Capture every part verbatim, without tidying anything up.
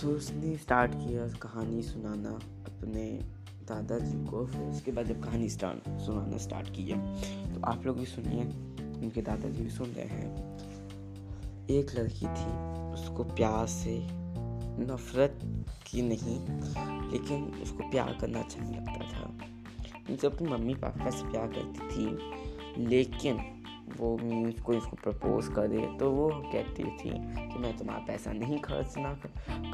सोचने स्टार्ट किया कहानी सुनाना अपने दादाजी को। फिर उसके बाद जब कहानी स्टार्ट सुनाना स्टार्ट किया तो आप लोग भी सुनिए, उनके दादाजी भी सुन रहे हैं। एक लड़की थी, उसको प्यार से नफरत की नहीं, लेकिन उसको प्यार करना अच्छा नहीं लगता था। उनसे अपनी मम्मी पापा से प्यार करती थी, लेकिन वो मीन्स को इसको प्रपोज करे तो वो कहती थी कि मैं तुम्हारा पैसा नहीं खर्च ना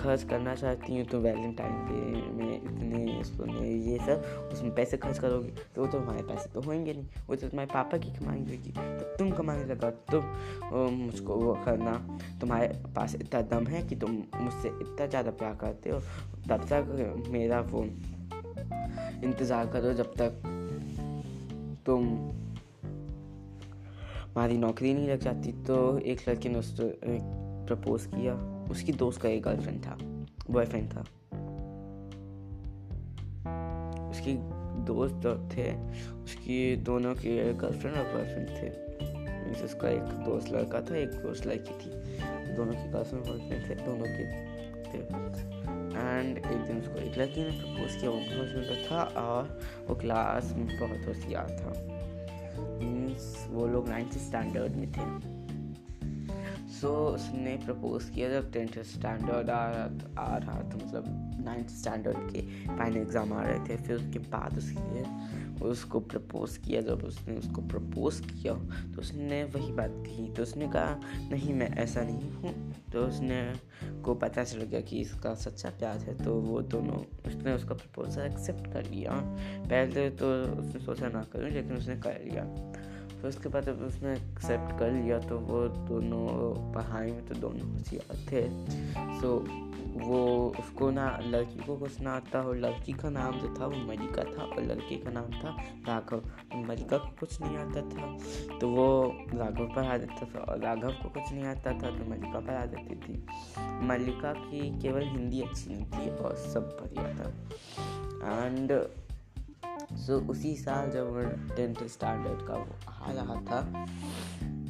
खर्च करना चाहती हूँ, तो वैलेंटाइन डे में इतने सोने ये सब उसमें पैसे खर्च करोगे तो वो तो तुम्हारे पैसे तो होंगे नहीं, वो तो तुम्हारे पापा की कमाई होगी, तो तुम कमाने लगा, तुम मुझको वो करना, तुम्हारे पास इतना दम है कि तुम मुझसे इतना ज़्यादा प्यार करते हो, तब तक मेरा वो इंतज़ार करो जब तक तुम हमारी नौकरी नहीं लग जाती। तो एक लड़के ने उसको प्रपोज किया, उसकी दोस्त का एक गर्लफ्रेंड था, बॉयफ्रेंड था, उसकी दोस्त थे, उसकी दोनों के गर्लफ्रेंड और बॉयफ्रेंड थे। उसका एक दोस्त लड़का था, एक दोस्त लड़की थी, दोनों के गर्लफ्रेंड बॉयफ्रेंड थे, दोनों के थे। एंड एक दिन उसको एक लड़की ने प्रपोज किया, वो बहुत सुंदर था और वो क्लास में बहुत होशियार था। वो लोग नाइन्थ स्टैंडर्ड में थे। सो so, उसने प्रपोज किया जब टेंथ स्टैंडर्ड आ रहा आ रहा था, मतलब नाइन्थ स्टैंडर्ड के फाइनल एग्ज़ाम आ रहे थे। फिर उसके बाद उसने उसको प्रपोज किया, जब उसने उसको प्रपोज किया तो उसने वही बात कही। तो उसने कहा नहीं मैं ऐसा नहीं हूँ। तो उसने को पता चल गया कि इसका सच्चा प्यार है, तो वो दोनों उसने उसका प्रपोजल एक्सेप्ट कर लिया। पहले तो उसने सोचा ना करूँ, लेकिन उसने कर लिया। फिर उसके बाद जब उसने एक्सेप्ट कर लिया तो वो दोनों पढ़ाई में तो दोनों होशियार थे। सो वो उसको ना लड़की को कुछ ना आता हो, लड़की का नाम जो था वो मलिका था और लड़के का नाम था राघव। मलिका को कुछ नहीं आता था तो वो राघव पढ़ा देता था, और राघव को कुछ नहीं आता था तो मलिका पढ़ा देती थी। मलिका की केवल हिंदी अच्छी नहीं थी और सब बढ़िया था। एंड सो so, उसी साल जब टेंथ स्टैंडर्ड का वो आ रहा था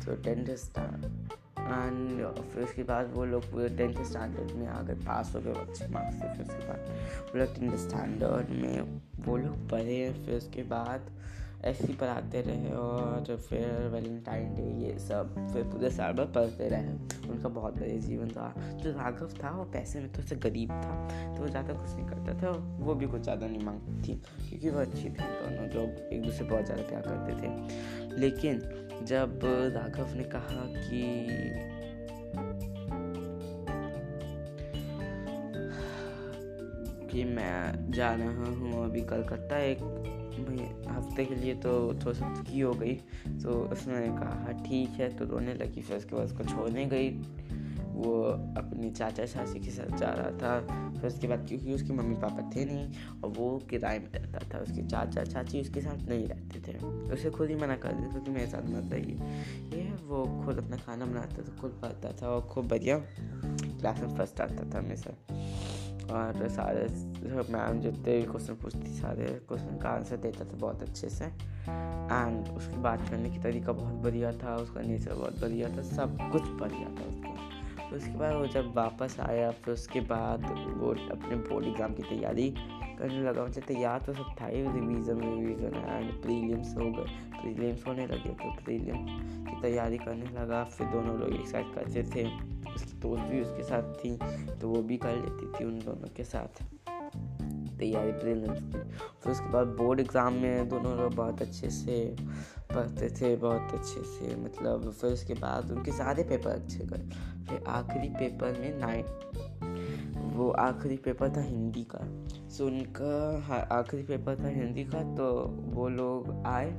तो टेंथ स्टैंडर्ड एंड फिर उसके बाद वो लोग पूरे टेंथ स्टैंडर्ड में आ गए, पास हो गए अच्छे मार्क्स से। फिर उसके बाद वो लोग टेंथ स्टैंडर्ड में वो लोग पढ़े। फिर उसके बाद ऐसे ही पढ़ाते रहे और फिर वैलेंटाइन डे ये सब फिर पूरे साल भर पढ़ते रहे। उनका बहुत बढ़िया जीवन था। जो राघव था वो पैसे में थोड़ा सा गरीब था, तो वो ज़्यादा कुछ नहीं करता था, वो भी कुछ ज़्यादा नहीं मांगती थी क्योंकि वो अच्छी थी, दोनों लोग एक दूसरे बहुत ज़्यादा प्यार करते थे। लेकिन जब राघव ने कहा कि कि मैं जा रहा हूँ अभी कलकत्ता एक हफ्ते के लिए, तो थोड़ी सी दुखी हो गई। तो उसने कहा ठीक है, तो रोने लगी। फिर उसके बाद उसको छोड़ने गई, वो अपने चाचा चाची के साथ जा रहा था। फिर उसके बाद क्योंकि उसके मम्मी पापा थे नहीं और वो किराए में रहता था, उसके चाचा चाची उसके साथ नहीं रहते थे, उसे खुद ही मना कर देते थे कि मेरे साथ मत रहिए ये। वो खुद अपना खाना बनाता था, खुद पढ़ता था और खूब बढ़िया क्लास में फर्स्ट आता था हमेशा। और सारे मैम जितने भी क्वेश्चन पूछती सारे क्वेश्चन का आंसर देता था बहुत अच्छे से। एंड उसकी बात करने की तरीका बहुत बढ़िया था, उसका नेचर बहुत बढ़िया था, सब कुछ बढ़िया था उसका। तो उसके बाद वो जब वापस आया, फिर उसके बाद वो अपने बोर्ड एग्ज़ाम की तैयारी करने लगा। मतलब तैयार तो सब था ही, रिवीजन रिवीजन एंड प्रीलिम्स हो गए, प्रीलिम्स होने लगे तो प्रीलिम्स की तैयारी करने लगा। फिर दोनों लोग एक्साइट करते थे, उसकी दोस्त भी उसके साथ थी तो वो भी कर लेती थी उन दोनों के साथ तैयारी प्रीलिम्स की। फिर उसके बाद बोर्ड एग्ज़ाम में दोनों लोग बहुत अच्छे से पढ़ते थे, बहुत अच्छे से मतलब। फिर उसके बाद उनके सारे पेपर अच्छे गए। फिर आखिरी पेपर में नाइन वो आखिरी पेपर था हिंदी का। सो उनका आखिरी पेपर था हिंदी का, तो वो लोग आए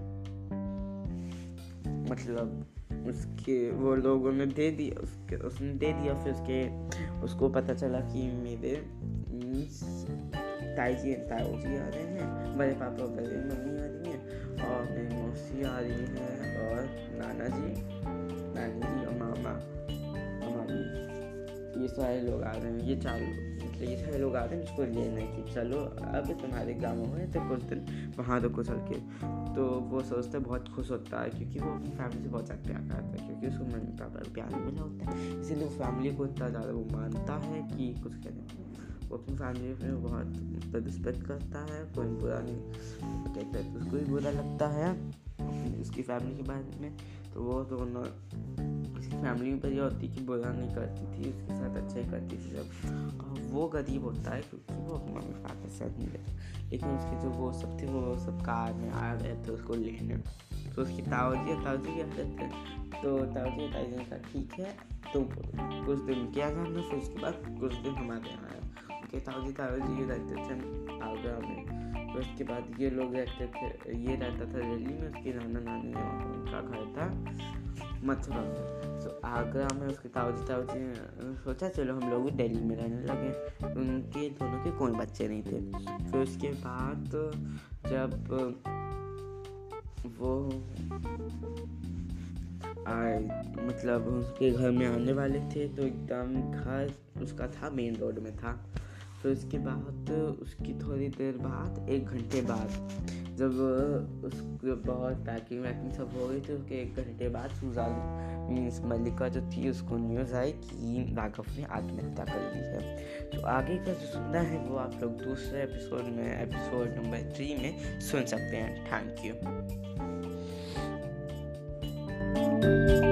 मतलब उसके वो लोगों ने दे दिया, उसके उसने दे दिया। फिर उसके उसको पता चला कि मेरे ताई जी ताऊ जी आ रहे हैं, बड़े पापा बड़े मम्मी आ रही हैं और मेरी मौसी आ रही हैं और नाना जी नानी जी और मामा और मामी, ये सारे लोग आ रहे हैं, ये चार लोग इसलिए ये सारे लोग आ रहे हैं इसको लेने की, चलो अब तुम्हारे गाँव में हुए तो कुछ दिन वहाँ रुको चल के। तो वो सोचते बहुत खुश होता है क्योंकि वो फैमिली से बहुत ज़्यादा प्यार करता है, क्योंकि उसको मम्मी पापा प्यार मिला होता है, इसीलिए वो फैमिली को इतना ज़्यादा वो मानता है कि कुछ कहने, वो अपनी फैमिली में बहुत रिस्पेक्ट करता है, कोई बुरा नहीं कहता है, उसको भी बुरा लगता है उसकी फैमिली के बारे में। तो वो दोनों उसकी फैमिली में ये होती कि बुरा नहीं करती थी, उसके साथ अच्छा ही करती थी सब। और वो गरीब होता है क्योंकि वो अपने मम्मी पापा के साथ नहीं रहता, लेकिन उसके जो वो सब थे वो सब कार में आ रहे थे उसको लेने। तो उसकी ताऊजी ताऊजी क्या करते हैं, तो ताऊजी ताऊजी का ठीक है तो कुछ दिन किया जाना, फिर उसके बाद कुछ दिन हमारे यहाँ आया, उनके ताऊजी ताऊजी ये रहते थे आगरा में, तो उसके बाद ये लोग रहते थे, ये रहता था दिल्ली में, उसकी नाना नानी का घर था मथुरा में। तो आगरा में उसके ताऊजी ताऊजी ने सोचा चलो हम लोग भी दिल्ली में रहने लगे, उनके दोनों के कोई बच्चे नहीं थे। फिर उसके बाद जब वो आए मतलब उसके घर में आने वाले थे तो एकदम घर उसका था मेन रोड में था। तो इसके बाद उसकी थोड़ी देर बाद एक घंटे बाद जब उसको बहुत पैकिंग वैकिंग सब हो गई थी, उसके एक घंटे बाद सुजान मीन्स मलिका जो थी उसको न्यूज़ आई कि राघव ने आत्महत्या कर ली है। तो आगे का जो सुनना है वो आप लोग दूसरे एपिसोड में एपिसोड नंबर थ्री में सुन सकते हैं। Thank you.